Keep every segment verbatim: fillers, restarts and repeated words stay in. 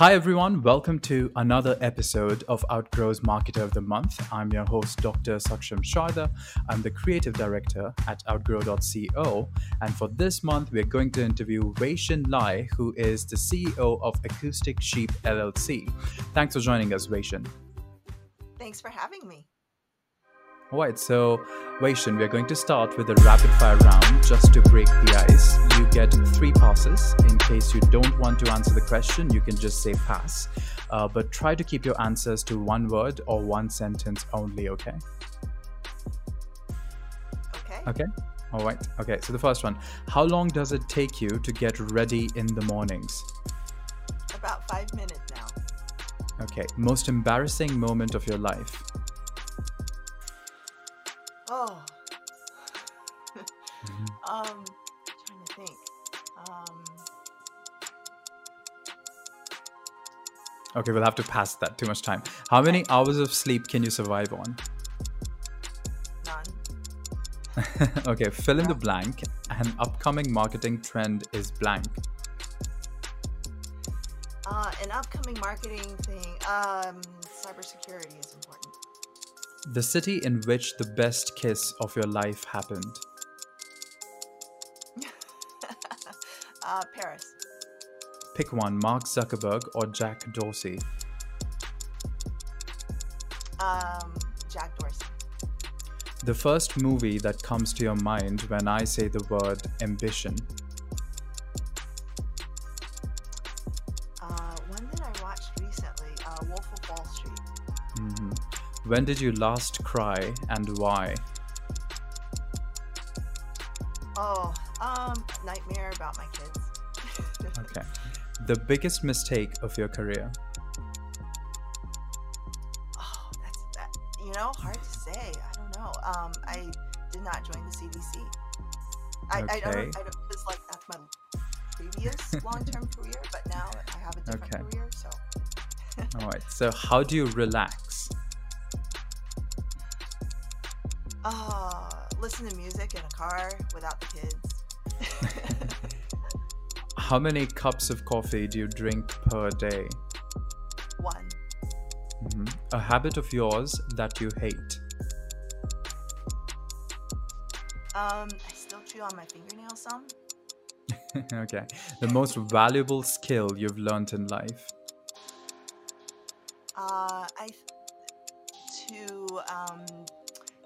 Hi everyone, welcome to another episode of Outgrow's Marketer of the Month. I'm your host, Doctor Saksham Sharda. I'm the creative director at outgrow dot co, and for this month we're going to interview Wei-Shin Lai, who is the C E O of Acoustic Sheep L L C. Thanks for joining us, Wei-Shin. Thanks for having me. All right, so Wei-Shin, we're going to start with a rapid fire round just to break the ice. You get three passes. In case you don't want to answer the question, you can just say pass. Uh, but try to keep your answers to one word or one sentence only, okay? Okay. Okay. All right. Okay, so the first one. How long does it take you to get ready in the mornings? About five minutes now. Okay. Most embarrassing moment of your life? Oh, mm-hmm. um, trying to think. Um... Okay, we'll have to pass that. Too much time. How many hours of sleep can you survive on? None. Okay, fill yeah. in the blank. An upcoming marketing trend is blank. Uh, an upcoming marketing thing. Um, cybersecurity is important. The city in which the best kiss of your life happened? uh, Paris. Pick one, Mark Zuckerberg or Jack Dorsey? Um, Jack Dorsey. The first movie that comes to your mind when I say the word ambition? Uh, one that I watched recently, uh, Wolf of Wall Street. Mm-hmm. When did you last cry and why? Oh, um, nightmare about my kids. Okay. The biggest mistake of your career? Oh, that's, that, you know, hard to say. I don't know. Um, I did not join the C D C. I, okay. I, I don't, I don't, it's like that's my previous long-term career, but now I have a different okay. career, so. All right. So how do you relax? Uh, listen to music in a car without the kids. How many cups of coffee do you drink per day? One. Mm-hmm. A habit of yours that you hate? Um, I still chew on my fingernails some. Okay. The most valuable skill you've learned in life? Uh, I... To, um...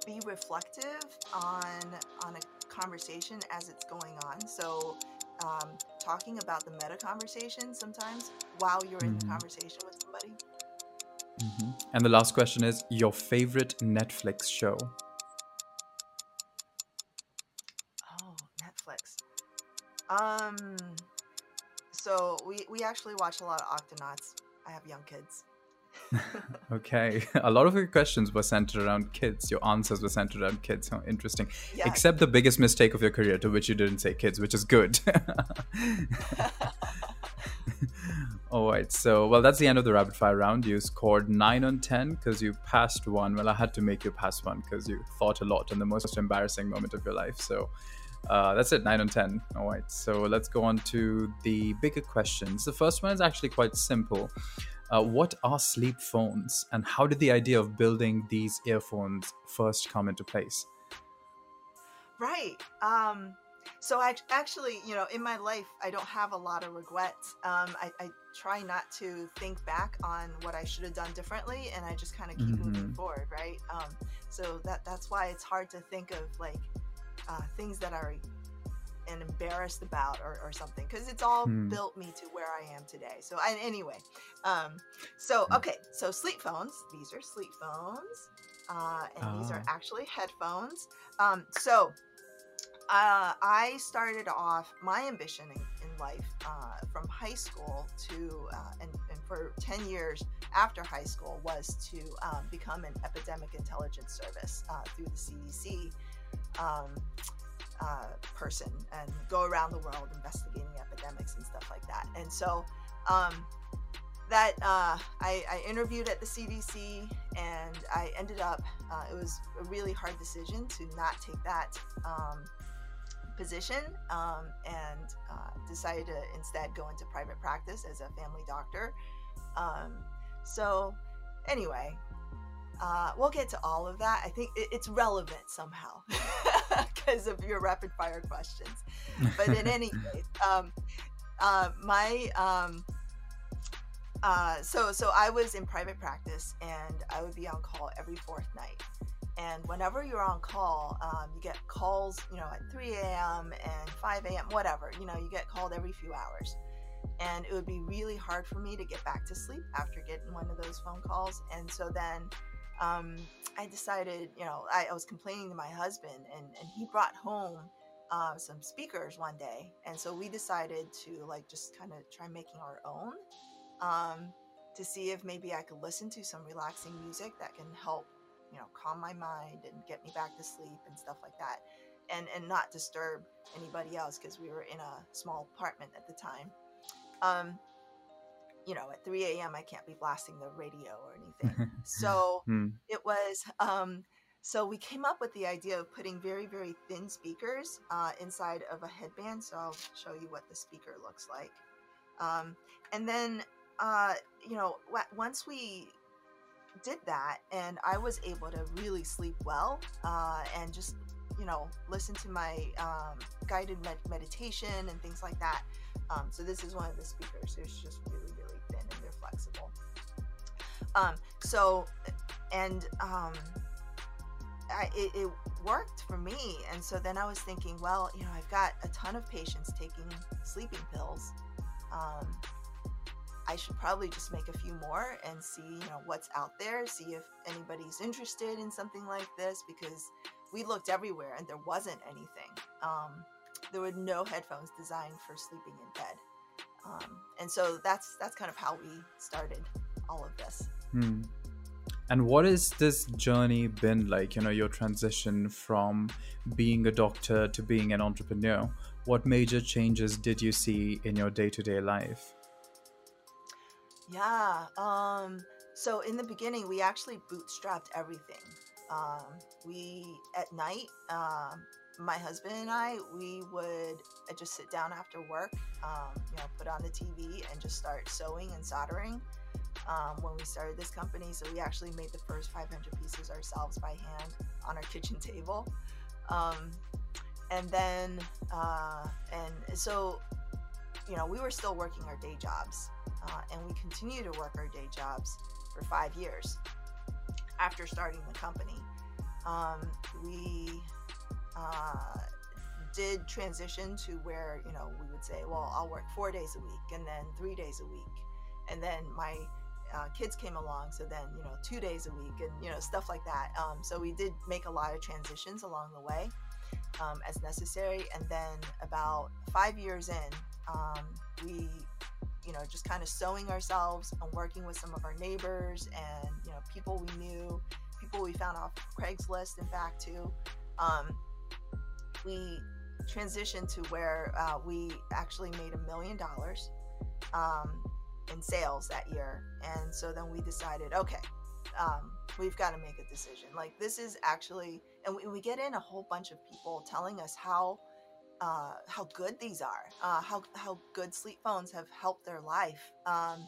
be reflective on on a conversation as it's going on. So um, talking about the meta conversation sometimes while you're mm-hmm. in the conversation with somebody. Mm-hmm. And the last question is your favorite Netflix show? Oh, Netflix. Um, so we, we actually watch a lot of Octonauts. I have young kids. Okay, a lot of your questions were centered around kids. Your answers were centered around kids. How interesting. Yeah. Except the biggest mistake of your career, to which you didn't say kids, which is good. All right, so well, that's the end of the rapid fire round. You scored nine on ten because you passed one. Well, I had to make you pass one because you thought a lot on the most embarrassing moment of your life. So Uh, that's it, nine on ten. All right, so let's go on to the bigger questions. The first one is actually quite simple. Uh, what are sleep phones and how did the idea of building these earphones first come into place? Right. Um, so I actually, you know, in my life, I don't have a lot of regrets. Um, I, I try not to think back on what I should have done differently, and I just kind of keep mm-hmm. moving forward, right? Um, so that that's why it's hard to think of, like, Uh, things that I am embarrassed about or, or something, because it's all hmm. built me to where I am today. So I, anyway, um, so, okay. So sleep phones, these are sleep phones, uh, and oh. these are actually headphones. Um, so uh, I started off my ambition in, in life uh, from high school to, uh, and, and for ten years after high school was to um, become an epidemic intelligence service uh, through the C D C. Um, uh, person and go around the world investigating epidemics and stuff like that. And so um, that uh, I, I interviewed at the C D C, and I ended up, uh, it was a really hard decision to not take that um, position um, and uh, decided to instead go into private practice as a family doctor. Um, so anyway, uh, we'll get to all of that. I think it, it's relevant somehow because of your rapid fire questions. But in any case, um, uh, my, um, uh, so, so I was in private practice and I would be on call every fourth night. And whenever you're on call, um, you get calls, you know, at three A M and five A M, whatever, you know, you get called every few hours. And it would be really hard for me to get back to sleep after getting one of those phone calls. And so then um, I decided, you know, I, I was complaining to my husband, and, and he brought home uh, some speakers one day. And so we decided to like just kind of try making our own um, to see if maybe I could listen to some relaxing music that can help, you know, calm my mind and get me back to sleep and stuff like that, and and not disturb anybody else because we were in a small apartment at the time. Um, you know, at three A M I can't be blasting the radio or anything. So hmm. it was, um, so we came up with the idea of putting very, very thin speakers uh, inside of a headband. So I'll show you what the speaker looks like. Um, and then, uh, you know, once we did that and I was able to really sleep well uh, and just, you know, listen to my um, guided med meditation and things like that. Um, so this is one of the speakers. It's just really, really thin and they're flexible. Um, so, and um, I, it, it worked for me. And so then I was thinking, well, you know, I've got a ton of patients taking sleeping pills. Um, I should probably just make a few more and see, you know, what's out there. See if anybody's interested in something like this, because we looked everywhere and there wasn't anything. Um, There were no headphones designed for sleeping in bed. Um, and so that's that's kind of how we started all of this. Hmm. And what has this journey been like, you know, your transition from being a doctor to being an entrepreneur? What major changes did you see in your day-to-day life? Yeah. Um, so in the beginning, we actually bootstrapped everything. Um, we, at night... Um, My husband and I, we would just sit down after work, um, you know, put on the T V and just start sewing and soldering um, when we started this company. So we actually made the first five hundred pieces ourselves by hand on our kitchen table. Um, and then, uh, and so, you know, we were still working our day jobs uh, and we continued to work our day jobs for five years after starting the company. Um, we... Uh, did transition to where, you know, we would say, well, I'll work four days a week and then three days a week. And then my uh, kids came along. So then, you know, two days a week and, you know, stuff like that. Um, so we did make a lot of transitions along the way um, as necessary. And then about five years in, um, we, you know, just kind of sewing ourselves and working with some of our neighbors and, you know, people we knew, people we found off Craigslist, in fact, too. Um, we transitioned to where uh, we actually made a million dollars um, in sales that year. And so then we decided, okay, um, we've got to make a decision. Like this is actually, and we, we get in a whole bunch of people telling us how uh, how good these are, uh, how, how good sleep phones have helped their life. Um,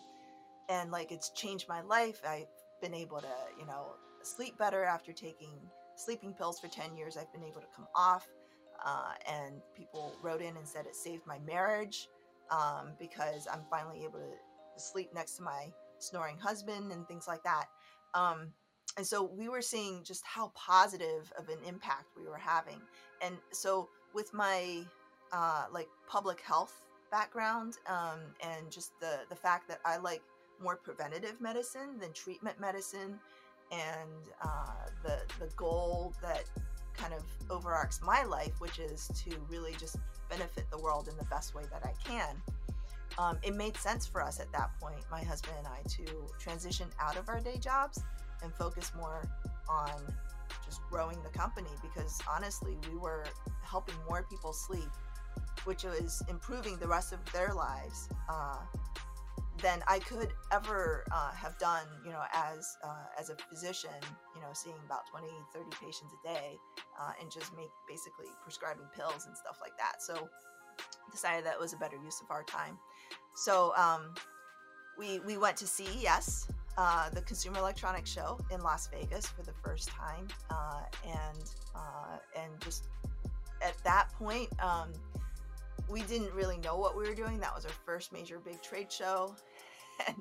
and like it's changed my life. I've been able to, you know, sleep better after taking sleeping pills for ten years. I've been able to come off uh, and people wrote in and said it saved my marriage um, because I'm finally able to sleep next to my snoring husband and things like that. Um, and so we were seeing just how positive of an impact we were having. And so with my uh, like public health background um, and just the, the fact that I like more preventative medicine than treatment medicine, and uh, the, the goal that kind of overarchs my life, which is to really just benefit the world in the best way that I can. Um, it made sense for us at that point, my husband and I, to transition out of our day jobs and focus more on just growing the company, because honestly, we were helping more people sleep, which was improving the rest of their lives uh, than I could ever uh, have done, you know, as uh, as a physician, you know, seeing about twenty, thirty patients a day uh, and just make basically prescribing pills and stuff like that. So decided that was a better use of our time. So um, we, we went to C E S, uh, the Consumer Electronics Show in Las Vegas for the first time. Uh, and, uh, and just at that point, um, we didn't really know what we were doing. That was our first major big trade show. And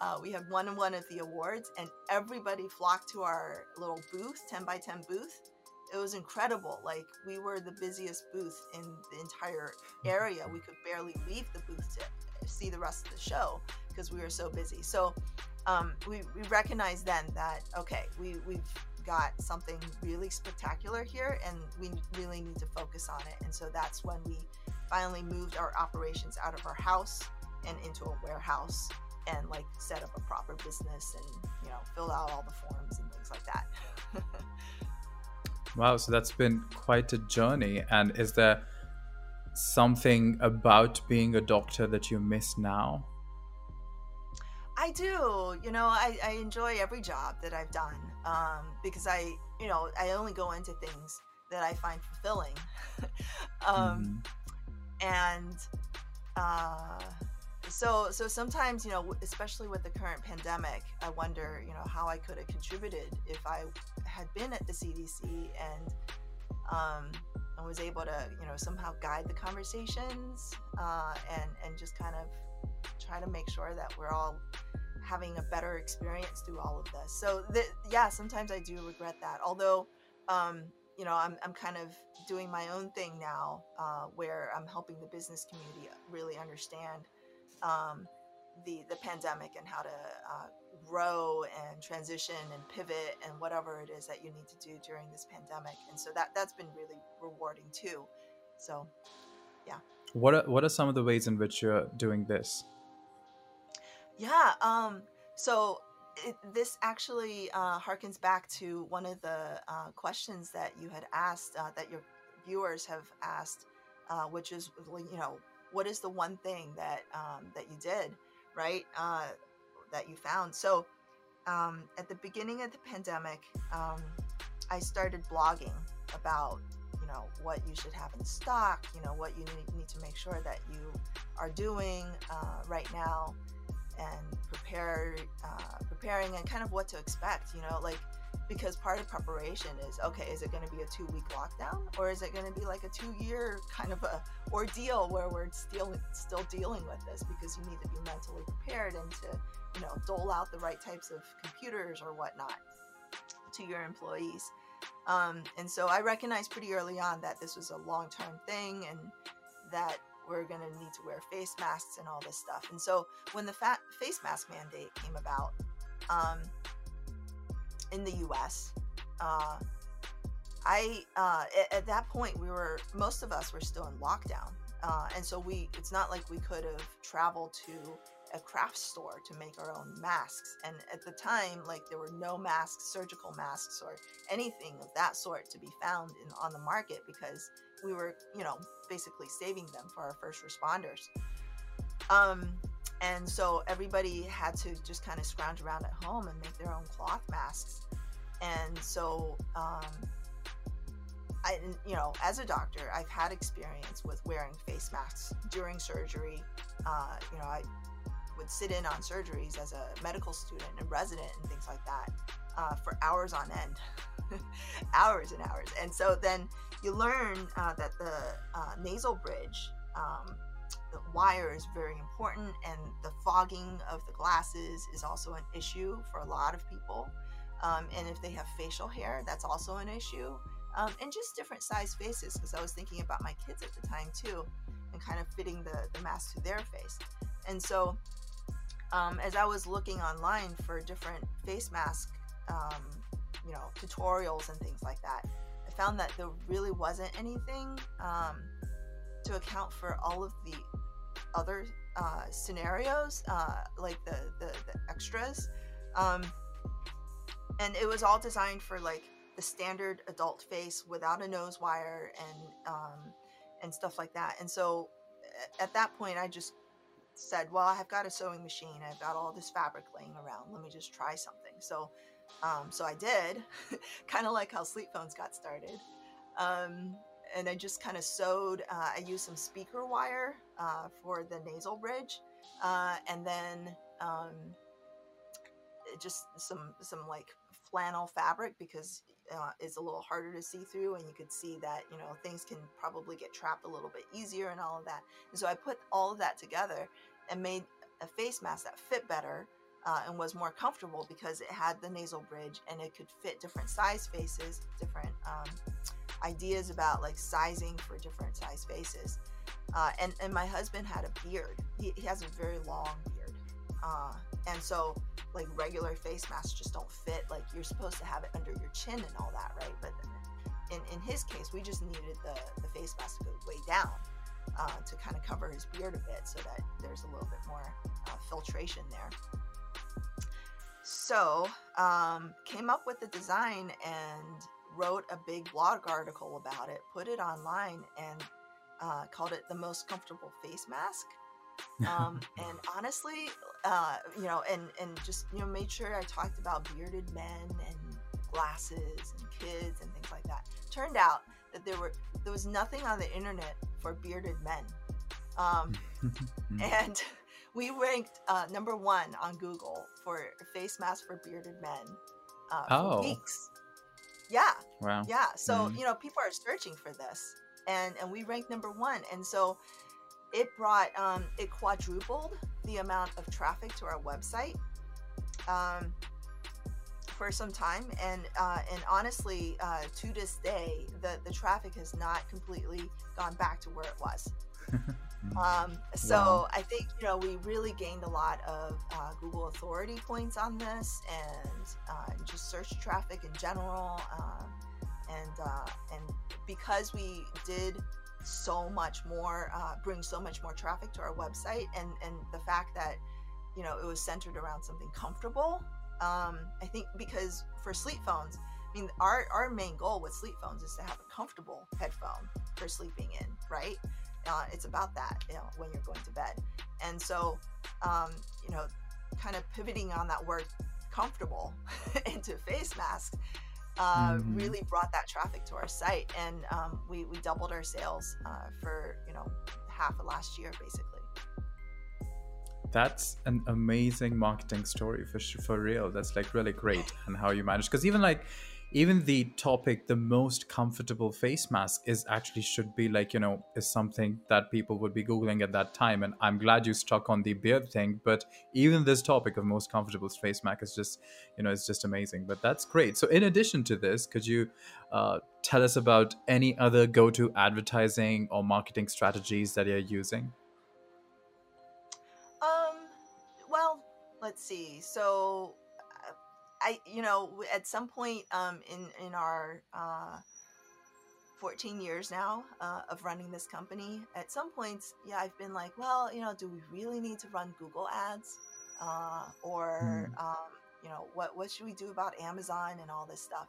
uh, we had won one of the awards, and everybody flocked to our little booth, ten by ten booth. It was incredible. Like, we were the busiest booth in the entire area. We could barely leave the booth to see the rest of the show because we were so busy. So um, we, we recognized then that, okay, we, we've got something really spectacular here, and we really need to focus on it. And so that's when we finally moved our operations out of our house and into a warehouse, and like set up a proper business, and you know, fill out all the forms and things like that. Wow, so that's been quite a journey. And is there something about being a doctor that you miss now? I do. You know, I, I enjoy every job that I've done, um, because I, you know, I only go into things that I find fulfilling. um, mm-hmm. And uh, so, so sometimes, you know, especially with the current pandemic, I wonder, you know, how I could have contributed if I had been at the C D C and um, and was able to, you know, somehow guide the conversations uh, and and just kind of try to make sure that we're all having a better experience through all of this. So th yeah, sometimes I do regret that. Although, um, you know, I'm, I'm kind of doing my own thing now, uh, where I'm helping the business community really understand um, the, the pandemic and how to uh, grow and transition and pivot and whatever it is that you need to do during this pandemic. And so that, that's been really rewarding too. So, yeah. What are, what are some of the ways in which you're doing this? Yeah. Um, so it, this actually uh, harkens back to one of the uh, questions that you had asked, uh, that your viewers have asked, uh, which is, you know, what is the one thing that um, that you did, right, uh, that you found? So um, at the beginning of the pandemic, um, I started blogging about, you know, what you should have in stock, you know, what you need to make sure that you are doing uh, right now, and prepare, uh, preparing, and kind of what to expect, you know, like, because part of preparation is, okay, is it going to be a two week lockdown, or is it going to be like a two year kind of a ordeal where we're still, still dealing with this? Because you need to be mentally prepared and to, you know, dole out the right types of computers or whatnot to your employees. Um, and so I recognized pretty early on that this was a long-term thing, and that we're going to need to wear face masks and all this stuff. And so when the fat face mask mandate came about um, in the U S, uh, I uh, at, at that point, we were, most of us were still in lockdown. Uh, and so we, it's not like we could have traveled to a craft store to make our own masks. And at the time, like, there were no masks, surgical masks, or anything of that sort to be found in, on the market, because we were, you know, basically saving them for our first responders. Um, and so everybody had to just kind of scrounge around at home and make their own cloth masks. And so, um, I, you know, as a doctor, I've had experience with wearing face masks during surgery. Uh, you know, I would sit in on surgeries as a medical student and resident and things like that uh, for hours on end, hours and hours. And so then you learn uh, that the uh, nasal bridge, um, the wire, is very important, and the fogging of the glasses is also an issue for a lot of people. Um, and if they have facial hair, that's also an issue. Um, and just different size faces, because I was thinking about my kids at the time too, and kind of fitting the, the mask to their face. And so um, as I was looking online for different face mask, um, you know, tutorials and things like that, I found that there really wasn't anything um, to account for all of the other uh, scenarios, uh, like the, the, the extras. Um, and it was all designed for like the standard adult face without a nose wire and, um, and stuff like that. And so at that point, I just said, well, I've got a sewing machine. I've got all this fabric laying around. Let me just try something. So, um, so I did kind of like how sleep phones got started. Um, and I just kind of sewed, uh, I used some speaker wire, uh, for the nasal bridge. Uh, and then um, just some some like flannel fabric, because uh, it's a little harder to see through, and you could see that, you know, things can probably get trapped a little bit easier and all of that. And so I put all of that together and made a face mask that fit better uh, and was more comfortable because it had the nasal bridge and it could fit different size faces, different um, ideas about like sizing for different size faces. Uh, and, and my husband had a beard. He, he has a very long beard. Uh, and so like regular face masks just don't fit. Like you're supposed to have it under your chin and all that, right? But in, in his case, we just needed the, the face mask to go way down uh, to kind of cover his beard a bit so that there's a little bit more uh, filtration there. So um, came up with the design and wrote a big blog article about it, put it online, and uh, called it the most comfortable face mask. Um, and honestly, uh, you know, and, and just, you know, made sure I talked about bearded men and glasses and kids and things like that. Turned out that there were, there was nothing on the internet for bearded men. Um, and we ranked uh, number one on Google for face masks for bearded men uh, for oh. weeks. Yeah. Wow. Yeah. So, mm-hmm. you know, people are searching for this, and, and we ranked number one. And so it brought, um, it quadrupled the amount of traffic to our website, um, for some time. And, uh, and honestly, uh, to this day, the, the traffic has not completely gone back to where it was. um, so wow. I think, you know, we really gained a lot of, uh, Google authority points on this, and, uh, just search traffic in general. Um, and, uh, and because we did so much more, uh, bring so much more traffic to our website, and, and the fact that, you know, it was centered around something comfortable. Um, I think because for sleep phones, I mean, our, our main goal with sleep phones is to have a comfortable headphone for sleeping in, right? Uh, it's about that, you know, when you're going to bed. And so, um, you know, kind of pivoting on that word comfortable into face masks, uh, mm-hmm. really brought that traffic to our site. And, um, we, we doubled our sales, uh, for, you know, half of last year, basically. That's an amazing marketing story for, for real. That's like really great. And how you manage, because even like, even the topic, the most comfortable face mask, is actually should be like, you know, is something that people would be Googling at that time. And I'm glad you stuck on the beard thing, but even this topic of most comfortable face mask is just, you know, it's just amazing, but that's great. So in addition to this, could you uh, tell us about any other go-to advertising or marketing strategies that you're using? Um, well, let's see. So I, you know, at some point um, in, in our uh, fourteen years now uh, of running this company, at some points, yeah, I've been like, well, you know, do we really need to run Google ads? Uh, or, mm. um, you know, what, what should we do about Amazon and all this stuff?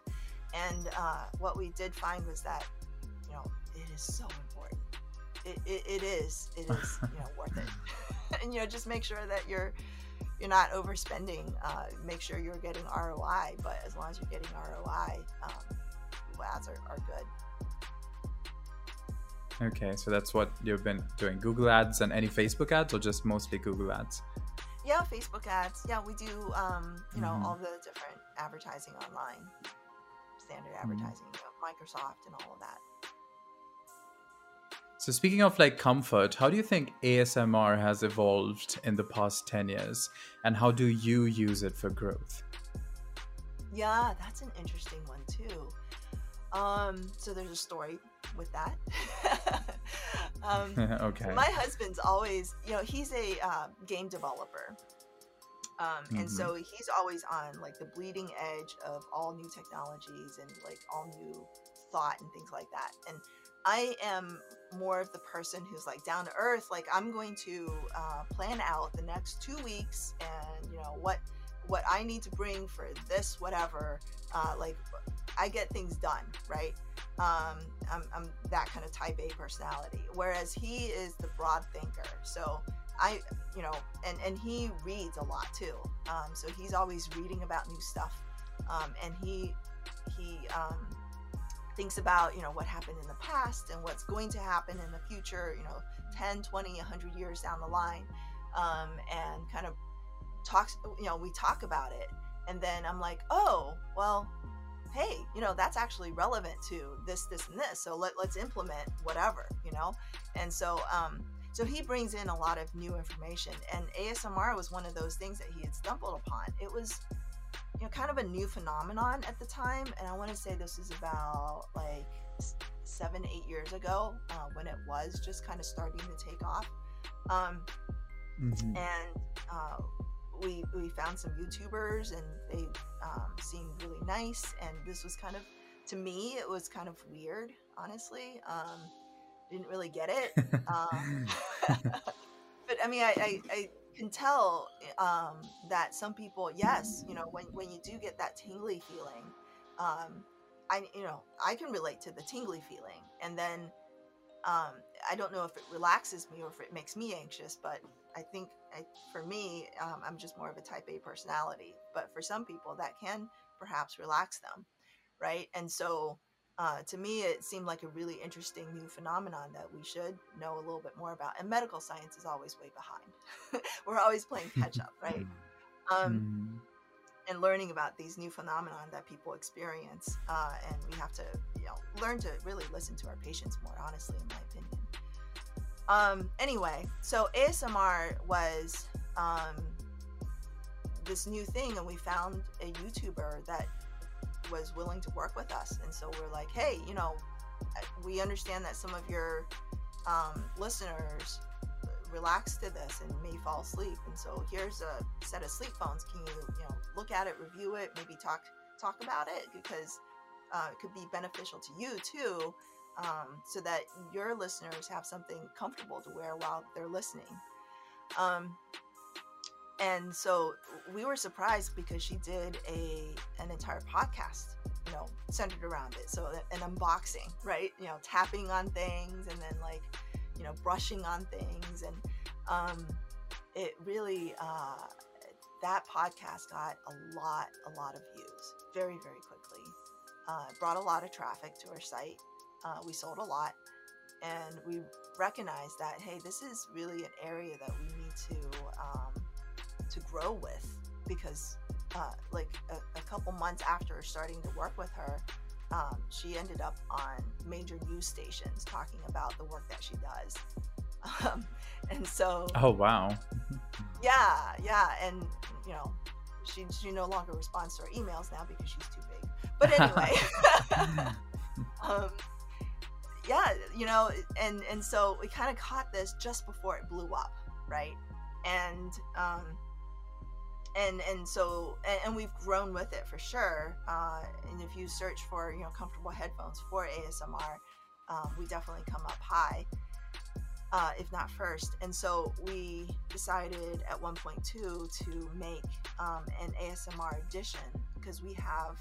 And uh, what we did find was that, you know, it is so important. It, it, it is, it is, you know, worth it. And, you know, just make sure that you're, you're not overspending. Uh, make sure you're getting R O I, but as long as you're getting R O I, um, Google ads are, are good. Okay, so that's what you've been doing. Google ads and any Facebook ads, or just mostly Google ads? Yeah, Facebook ads. Yeah, we do, um, you know, mm-hmm. all the different advertising online, standard advertising, mm-hmm. you know, Microsoft and all of that. So speaking of like comfort, how do you think A S M R has evolved in the past ten years, and how do you use it for growth? Yeah, that's an interesting one too. Um, so there's a story with that. um, okay. My husband's always, you know, he's a uh, game developer. Um, mm-hmm. And so he's always on like the bleeding edge of all new technologies and like all new thought and things like that. And I am more of the person who's like down to earth. Like I'm going to uh, plan out the next two weeks and you know what what I need to bring for this whatever. Uh, like I get things done, right? Um, I'm, I'm that kind of type A personality. Whereas he is the broad thinker. So I, you know, and and he reads a lot too. Um, so he's always reading about new stuff, um, and he he. Um, thinks about, you know, what happened in the past and what's going to happen in the future, you know, ten, twenty, a hundred years down the line, um, and kind of talks, you know, we talk about it. And then I'm like, oh, well, hey, you know, that's actually relevant to this, this, and this. So let, let's implement whatever, you know? And so, um, so he brings in a lot of new information, and A S M R was one of those things that he had stumbled upon. It was, you know, kind of a new phenomenon at the time. And I want to say this is about like seven, eight years ago, uh, when it was just kind of starting to take off. Um, mm-hmm. And, uh, We, we found some YouTubers, and they um, seemed really nice. And this was kind of, to me, it was kind of weird, honestly. Um, didn't really get it. Um, but I mean, I, I, I can tell um, that some people, yes, you know, when, when you do get that tingly feeling, um, I, you know, I can relate to the tingly feeling. And then um, I don't know if it relaxes me or if it makes me anxious, but I think I, for me, um, I'm just more of a type A personality, but for some people that can perhaps relax them. Right. And so uh, to me, it seemed like a really interesting new phenomenon that we should know a little bit more about. And medical science is always way behind. We're always playing catch up. Right. Um, and learning about these new phenomenon that people experience. Uh, and we have to, you know, learn to really listen to our patients more, honestly, in my opinion. Um, anyway, so A S M R was um, this new thing, and we found a YouTuber that was willing to work with us. And so we're like, hey, you know, we understand that some of your um, listeners relax to this and may fall asleep. And so here's a set of sleep phones. Can you, you know, look at it, review it, maybe talk talk about it, because uh, it could be beneficial to you too. Um, so that your listeners have something comfortable to wear while they're listening. Um, and so we were surprised because she did a, an entire podcast, you know, centered around it. So an unboxing, right? You know, tapping on things and then like, you know, brushing on things. And, um, it really, uh, that podcast got a lot, a lot of views very, very quickly, uh, brought a lot of traffic to our site. Uh, we sold a lot, and we recognized that, hey, this is really an area that we need to um, to grow with, because uh, like a, a couple months after starting to work with her, um, she ended up on major news stations talking about the work that she does. Um, and so, oh, wow. yeah. Yeah. And you know, she, she no longer responds to our emails now because she's too big, but anyway, um, yeah, you know, and, and so we kind of caught this just before it blew up. Right. And, um, and, and so, and, and we've grown with it for sure. Uh, and if you search for, you know, comfortable headphones for A S M R, um, we definitely come up high, uh, if not first. And so we decided at one point two to make, um, an A S M R edition, because we have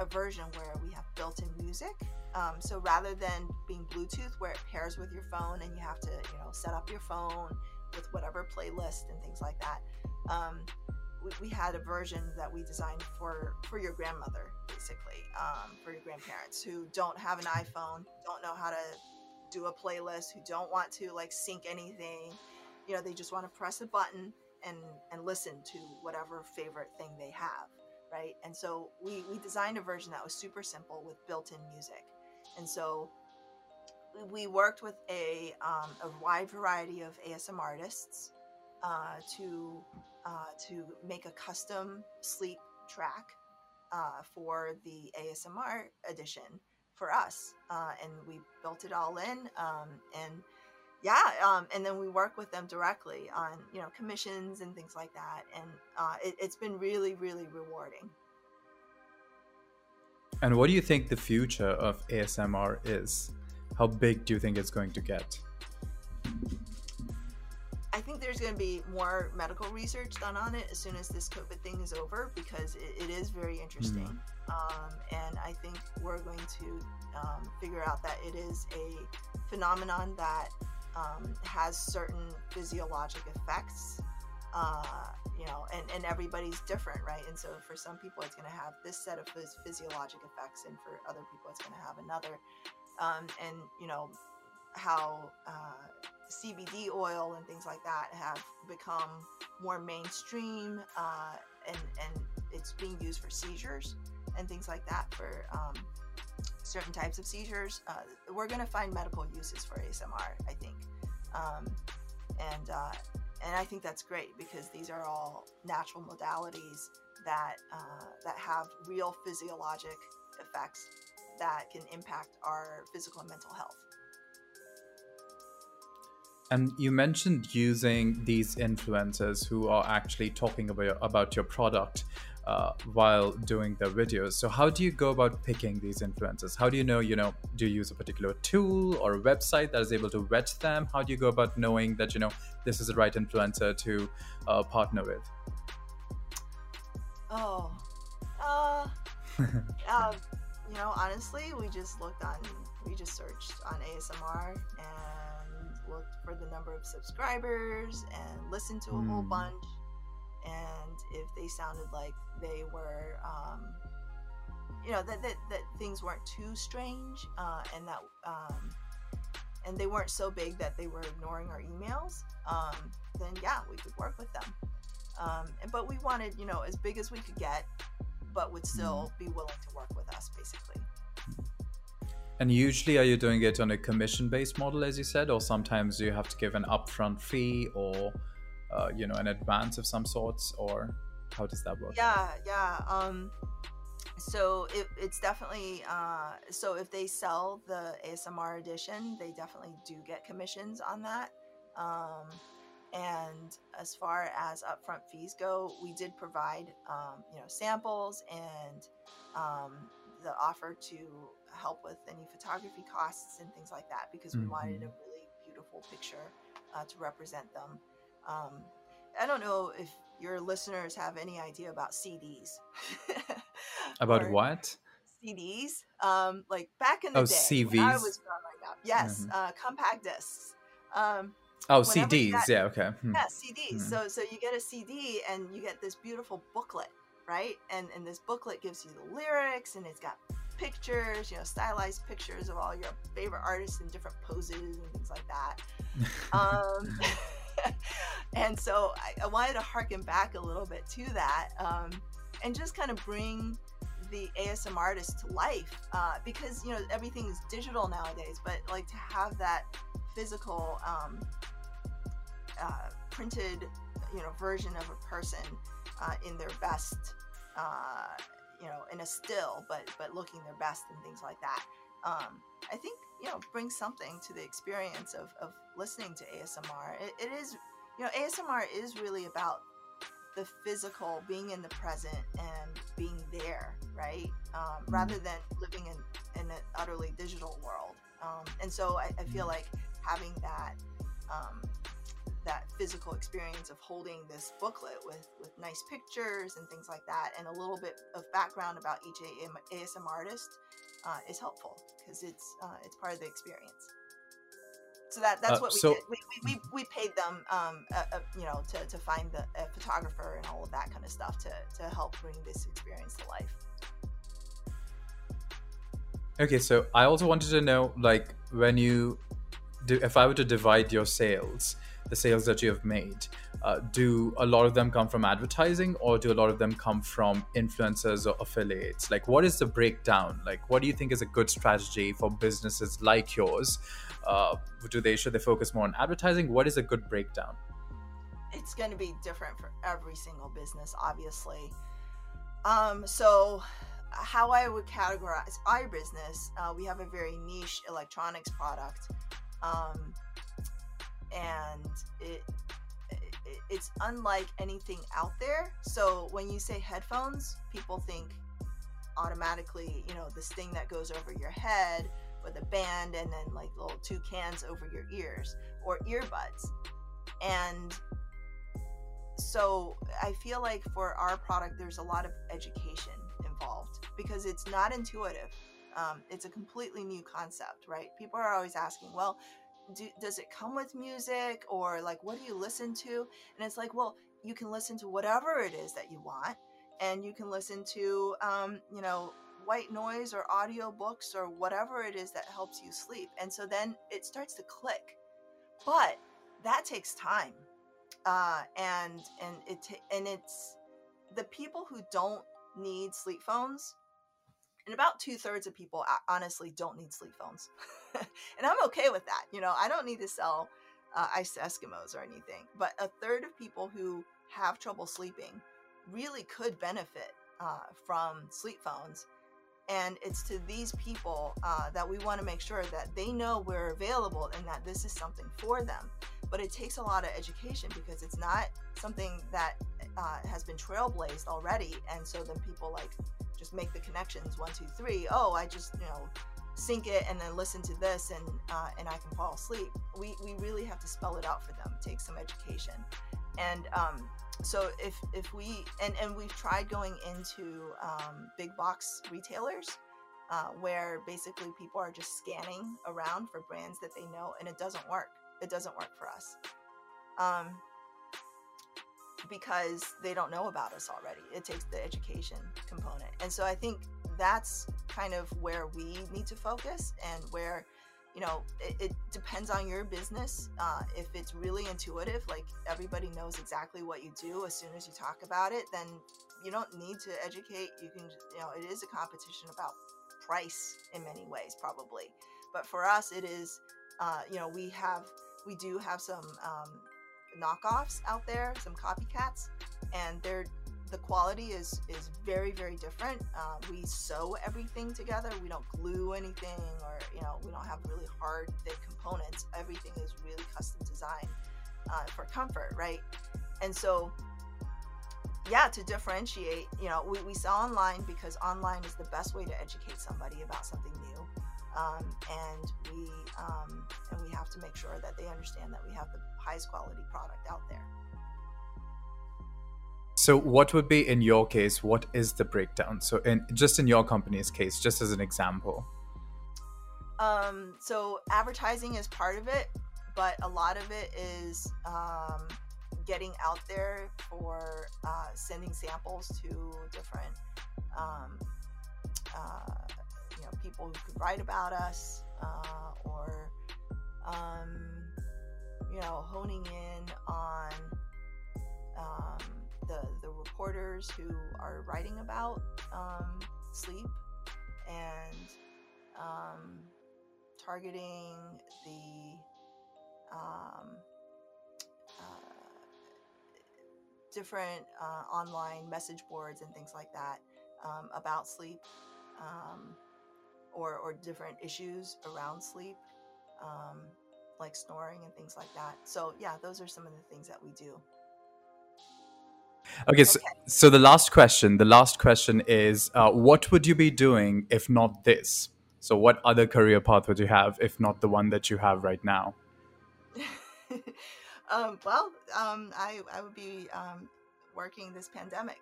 a version where we have built-in music. Um, so rather than being Bluetooth, where it pairs with your phone and you have to, you know, set up your phone with whatever playlist and things like that, um, we, we had a version that we designed for for your grandmother, basically, um, for your grandparents who don't have an iPhone, don't know how to do a playlist, who don't want to like sync anything. You know, they just want to press a button and and listen to whatever favorite thing they have, right? And so we we designed a version that was super simple with built-in music. And so we worked with a, um, a wide variety of A S M R artists uh, to uh, to make a custom sleep track uh, for the A S M R edition for us. Uh, and we built it all in. Um, and yeah, um, and then we work with them directly on, you know, commissions and things like that. And uh, it, it's been really, really rewarding. And what do you think the future of A S M R is? How big do you think it's going to get? I think there's going to be more medical research done on it as soon as this COVID thing is over, because it, it is very interesting. Mm. Um, and I think we're going to um, figure out that it is a phenomenon that um, has certain physiologic effects. Uh, you know, and, and everybody's different, right? And so for some people, it's going to have this set of phys- physiologic effects, and for other people, it's going to have another. Um, and, you know, how uh, C B D oil and things like that have become more mainstream, uh, and, and it's being used for seizures and things like that, for um, certain types of seizures. Uh, we're going to find medical uses for A S M R, I think. Um, and, uh, and I think that's great, because these are all natural modalities that, uh, that have real physiologic effects that can impact our physical and mental health. And you mentioned using these influencers who are actually talking about your, about your product uh, while doing their videos. So how do you go about picking these influencers? How do you know, you know, do you use a particular tool or a website that is able to vet them? How do you go about knowing that, you know, this is the right influencer to uh, partner with? Oh, uh, uh, you know, honestly, we just looked on, we just searched on A S M R and looked for the number of subscribers and listened to a mm. whole bunch, and if they sounded like they were um you know that that, that things weren't too strange, uh and that um and they weren't so big that they were ignoring our emails, um then yeah, we could work with them. Um and, but we wanted, you know, as big as we could get, but would still mm. be willing to work with us, basically. And usually, are you doing it on a commission-based model, as you said, or sometimes you have to give an upfront fee, or uh, you know, an advance of some sorts, or how does that work? Yeah, yeah. Um, so it, it's definitely uh, so if they sell the A S M R edition, they definitely do get commissions on that. Um, and as far as upfront fees go, we did provide um, you know, samples and um, the offer to help with any photography costs and things like that, because we mm-hmm. wanted a really beautiful picture uh, to represent them. Um, I don't know if your listeners have any idea about C Ds. About what? C Ds. Um, like back in the oh, day. Oh, C Vs. I was growing up. Yes, mm-hmm. uh, compact discs. Um, oh, C Ds. Got, yeah, okay. Hmm. Yeah, C Ds. Hmm. So, so you get a C D and you get this beautiful booklet, right? And, and this booklet gives you the lyrics, and it's got pictures, you know, stylized pictures of all your favorite artists in different poses and things like that. Um, and so I, I wanted to harken back a little bit to that, um, and just kind of bring the A S M R artist to life, uh, because, you know, everything is digital nowadays, but like to have that physical um, uh, printed, you know, version of a person uh, in their best, uh, you know, in a still, but but looking their best and things like that. Um, I think, you know, brings something to the experience of, of listening to A S M R. It, it is, you know, A S M R is really about the physical, being in the present and being there, right? Um, rather than living in, in an utterly digital world. Um, and so I, I feel like having that, um, that physical experience of holding this booklet with, with nice pictures and things like that, and a little bit of background about each A S M R artist uh, is helpful, because it's uh, it's part of the experience. So that that's uh, what we so did. We, we, we, we paid them, um, a, a, you know, to, to find the a photographer and all of that kind of stuff to, to help bring this experience to life. Okay, so I also wanted to know, like, when you do, if I were to divide your sales, the sales that you have made, uh, do a lot of them come from advertising, or do a lot of them come from influencers or affiliates? Like, what is the breakdown? Like, what do you think is a good strategy for businesses like yours? Uh, do they, should they focus more on advertising? What is a good breakdown? It's going to be different for every single business, obviously. Um, so how I would categorize our business, uh, we have a very niche electronics product. Um, and it, it it's unlike anything out there. So when you say headphones, people think automatically, you know, this thing that goes over your head with a band and then like little two cans over your ears, or earbuds. And so I feel like for our product, there's a lot of education involved, because it's not intuitive. Um, it's a completely new concept, right? People are always asking, well, Do, does it come with music, or like, what do you listen to? And it's like, well, you can listen to whatever it is that you want, and you can listen to, um, you know, white noise or audio books or whatever it is that helps you sleep. And so then it starts to click. But that takes time. Uh, and and it and it's the people who don't need sleep phones, and about two thirds of people honestly don't need sleep phones. And I'm okay with that. You know, I don't need to sell uh, ice to Eskimos or anything, but a third of people who have trouble sleeping really could benefit uh, from sleep phones. And it's to these people uh, that we want to make sure that they know we're available and that this is something for them. But it takes a lot of education because it's not something that uh, has been trailblazed already. And so then people like just make the connections, one, two, three. Oh, I just, you know, sync it and then listen to this and uh, and I can fall asleep. We, we really have to spell it out for them. It takes some education. And um, so if, if we, and, and we've tried going into um, big box retailers uh, where basically people are just scanning around for brands that they know, and it doesn't work. It doesn't work for us um, because they don't know about us already. It takes the education component. And so I think that's kind of where we need to focus, and where, you know, it, it depends on your business. Uh, if it's really intuitive, like everybody knows exactly what you do as soon as you talk about it, then you don't need to educate. You can, you know, it is a competition about price in many ways, probably. But for us, it is, uh, you know, we have, we do have some um, knockoffs out there, some copycats, and they're, the quality is, is very, very different. Uh, we sew everything together. We don't glue anything, or, you know, we don't have really hard, thick components. Everything is really custom designed uh, for comfort, right? And so, yeah, to differentiate, you know, we, we sell online because online is the best way to educate somebody about something new. Um, and we um, and we have to make sure that they understand that we have the highest quality product out there. So what would be, in your case, what is the breakdown? So in just in your company's case, just as an example. Um, so advertising is part of it, but a lot of it is um, getting out there for uh, sending samples to different um, uh, you know, people who could write about us uh, or, um, you know, honing in on um, The, the reporters who are writing about um, sleep, and um, targeting the um, uh, different uh, online message boards and things like that um, about sleep, um, or, or different issues around sleep, um, like snoring and things like that. So yeah, those are some of the things that we do. Okay, so, okay. so the last question, the last question is, uh, what would you be doing if not this? So what other career path would you have if not the one that you have right now? um, well, um, I, I would be um, working this pandemic,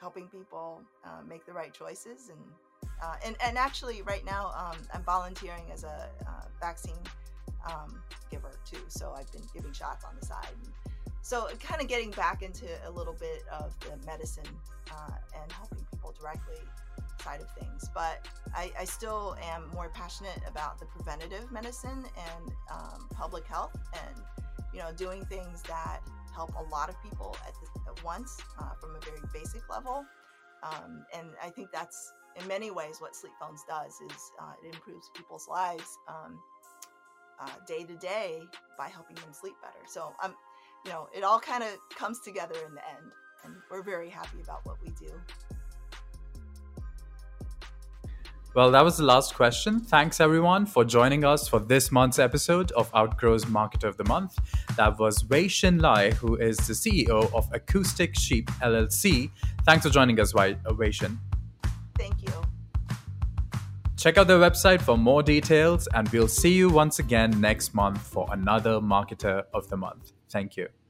helping people uh, make the right choices. And, uh, and, and actually right now um, I'm volunteering as a uh, vaccine um, giver too. So I've been giving shots on the side. And, So kind of getting back into a little bit of the medicine uh, and helping people directly side of things. But I, I still am more passionate about the preventative medicine and um, public health, and, you know, doing things that help a lot of people at, the, at once uh, from a very basic level. Um, and I think that's in many ways what Sleep Phones does, is uh, it improves people's lives um, uh, day to day by helping them sleep better. So I'm, you know, it all kind of comes together in the end, and we're very happy about what we do. Well, that was the last question. Thanks everyone for joining us for this month's episode of Outgrow's Marketer of the Month. That was Wei-Shin Lai, who is the C E O of Acoustic Sheep L L C. Thanks for joining us, Wei-Shin. Thank you. Check out their website for more details, and we'll see you once again next month for another Marketer of the Month. Thank you.